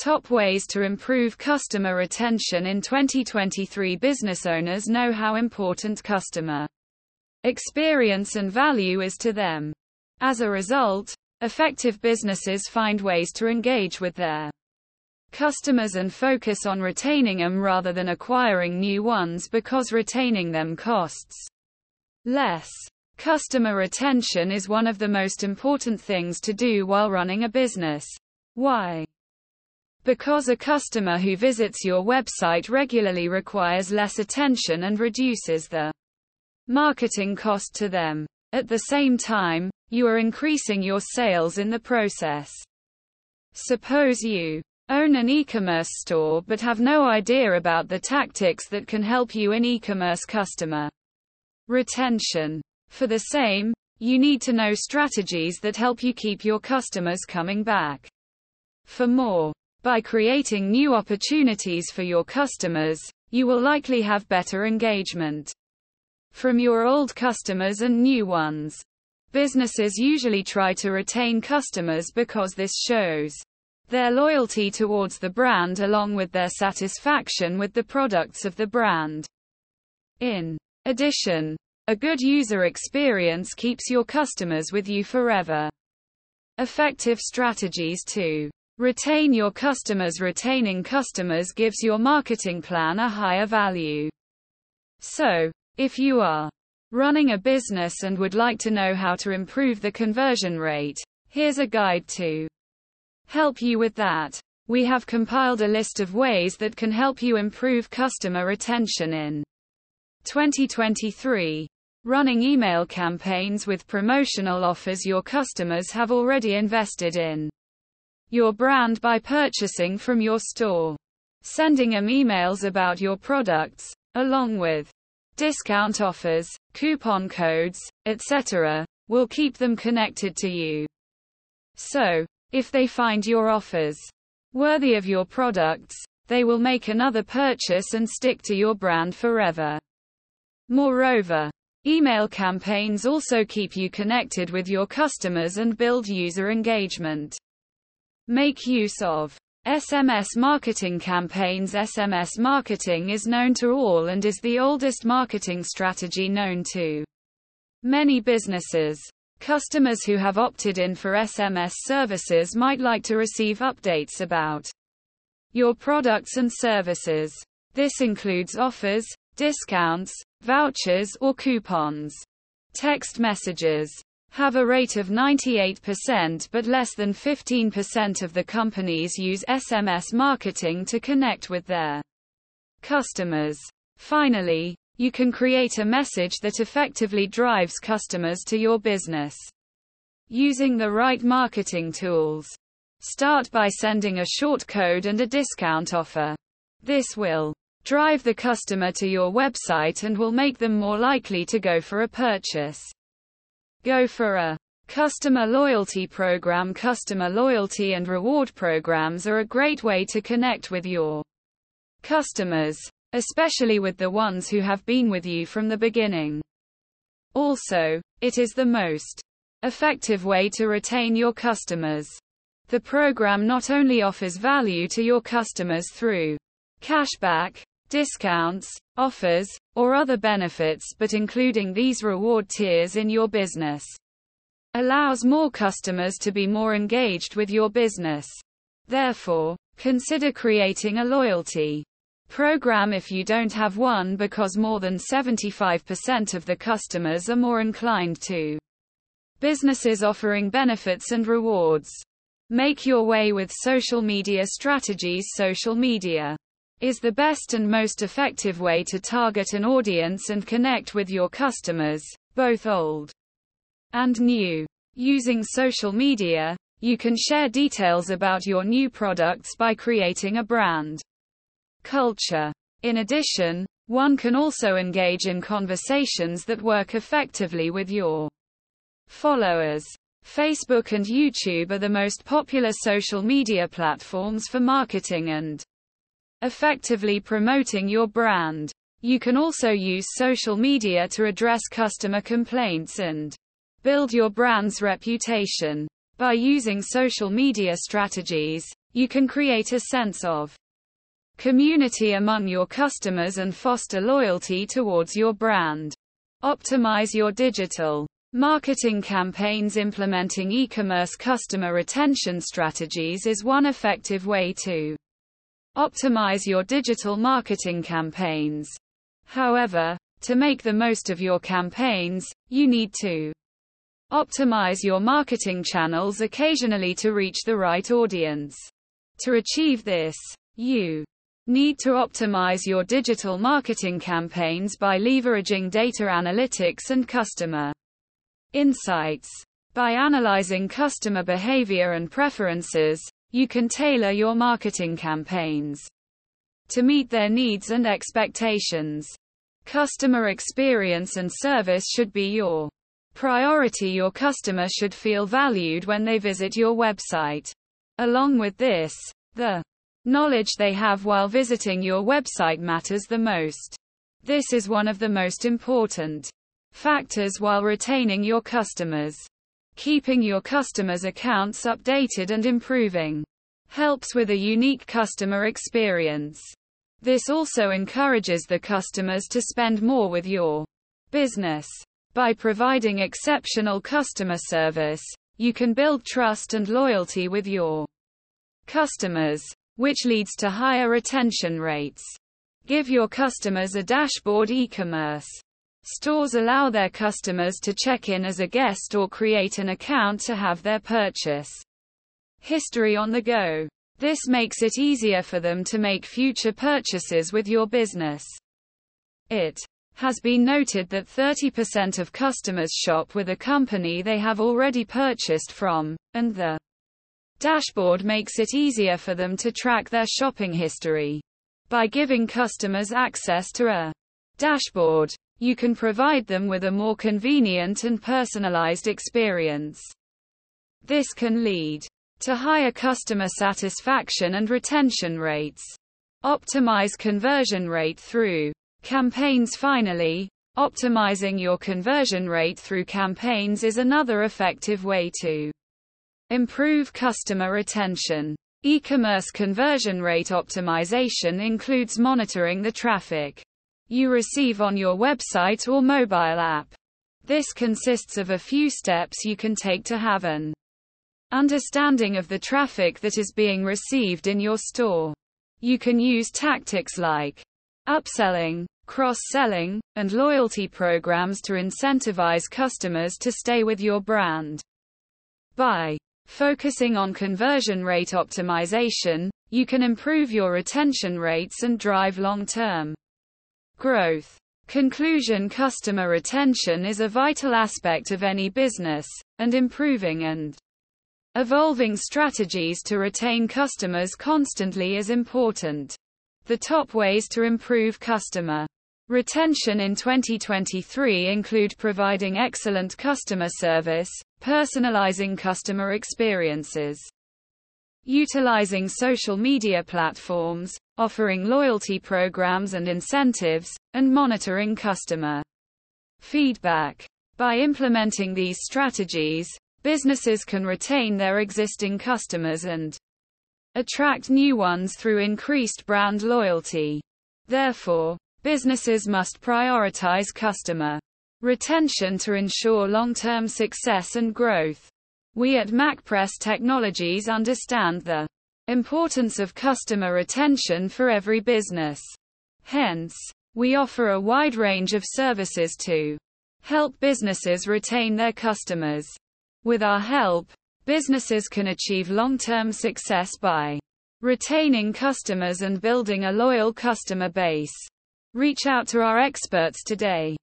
Top ways to improve customer retention in 2023. Business owners know how important customer experience and value is to them. As a result, effective businesses find ways to engage with their customers and focus on retaining them rather than acquiring new ones, because retaining them costs less. Customer retention is one of the most important things to do while running a business. Why? Because a customer who visits your website regularly requires less attention and reduces the marketing cost to them. At the same time, you are increasing your sales in the process. Suppose you own an e-commerce store but have no idea about the tactics that can help you in e-commerce customer retention. For the same, you need to know strategies that help you keep your customers coming back for more. By creating new opportunities for your customers, you will likely have better engagement from your old customers and new ones. Businesses usually try to retain customers because this shows their loyalty towards the brand along with their satisfaction with the products of the brand. In addition, a good user experience keeps your customers with you forever. Effective strategies to retain your customers. Retaining customers gives your marketing plan a higher value. So, if you are running a business and would like to know how to improve the conversion rate, here's a guide to help you with that. We have compiled a list of ways that can help you improve customer retention in 2023. Running email campaigns with promotional offers. Your customers have already invested in your brand by purchasing from your store. Sending them emails about your products, along with discount offers, coupon codes, etc., will keep them connected to you. So, if they find your offers worthy of your products, they will make another purchase and stick to your brand forever. Moreover, email campaigns also keep you connected with your customers and build user engagement. Make use of SMS marketing campaigns. SMS marketing is known to all and is the oldest marketing strategy known to many businesses. Customers who have opted in for SMS services might like to receive updates about your products and services. This includes offers, discounts, vouchers or coupons. Text messages have a rate of 98%, but less than 15% of the companies use SMS marketing to connect with their customers. Finally, you can create a message that effectively drives customers to your business using the right marketing tools. Start by sending a short code and a discount offer. This will drive the customer to your website and will make them more likely to go for a purchase. Go for a customer loyalty program. Customer loyalty and reward programs are a great way to connect with your customers, especially with the ones who have been with you from the beginning. Also, it is the most effective way to retain your customers. The program not only offers value to your customers through cashback, discounts, offers, or other benefits, but including these reward tiers in your business allows more customers to be more engaged with your business. Therefore, consider creating a loyalty program if you don't have one, because more than 75% of the customers are more inclined to businesses offering benefits and rewards. Make your way with social media strategies. Social media is the best and most effective way to target an audience and connect with your customers, both old and new. Using social media, you can share details about your new products by creating a brand culture. In addition, one can also engage in conversations that work effectively with your followers. Facebook and YouTube are the most popular social media platforms for marketing and effectively promoting your brand. You can also use social media to address customer complaints and build your brand's reputation. By using social media strategies, You can create a sense of community among your customers and foster loyalty towards your brand. Optimize your digital marketing campaigns. Implementing e-commerce customer retention strategies is one effective way to optimize your digital marketing campaigns. However, to make the most of your campaigns, you need to optimize your marketing channels occasionally to reach the right audience. To achieve this, you need to optimize your digital marketing campaigns by leveraging data analytics and customer insights. By analyzing customer behavior and preferences, you can tailor your marketing campaigns to meet their needs and expectations. Customer experience and service should be your priority. Your customer should feel valued when they visit your website. Along with this, the knowledge they have while visiting your website matters the most. This is one of the most important factors while retaining your customers. Keeping your customers' accounts updated and improving helps with a unique customer experience. This also encourages the customers to spend more with your business. By providing exceptional customer service, you can build trust and loyalty with your customers, which leads to higher retention rates. Give your customers a dashboard. E-commerce stores allow their customers to check in as a guest or create an account to have their purchase history on the go. This makes it easier for them to make future purchases with your business. It has been noted that 30% of customers shop with a company they have already purchased from, and the dashboard makes it easier for them to track their shopping history. By giving customers access to a dashboard, you can provide them with a more convenient and personalized experience. This can lead to higher customer satisfaction and retention rates. Optimize conversion rate through campaigns. Finally, optimizing your conversion rate through campaigns is another effective way to improve customer retention. E-commerce conversion rate optimization includes monitoring the traffic you receive on your website or mobile app. This consists of a few steps you can take to have an understanding of the traffic that is being received in your store. You can use tactics like upselling, cross-selling, and loyalty programs to incentivize customers to stay with your brand. By focusing on conversion rate optimization, you can improve your retention rates and drive long-term growth. Conclusion: customer retention is a vital aspect of any business, and improving and evolving strategies to retain customers constantly is important. The top ways to improve customer retention in 2023 include providing excellent customer service, personalizing customer experiences, utilizing social media platforms, offering loyalty programs and incentives, and monitoring customer feedback. By implementing these strategies, businesses can retain their existing customers and attract new ones through increased brand loyalty. Therefore, businesses must prioritize customer retention to ensure long-term success and growth. We at MacPress Technologies understand the importance of customer retention for every business. Hence, we offer a wide range of services to help businesses retain their customers. With our help, businesses can achieve long-term success by retaining customers and building a loyal customer base. Reach out to our experts today.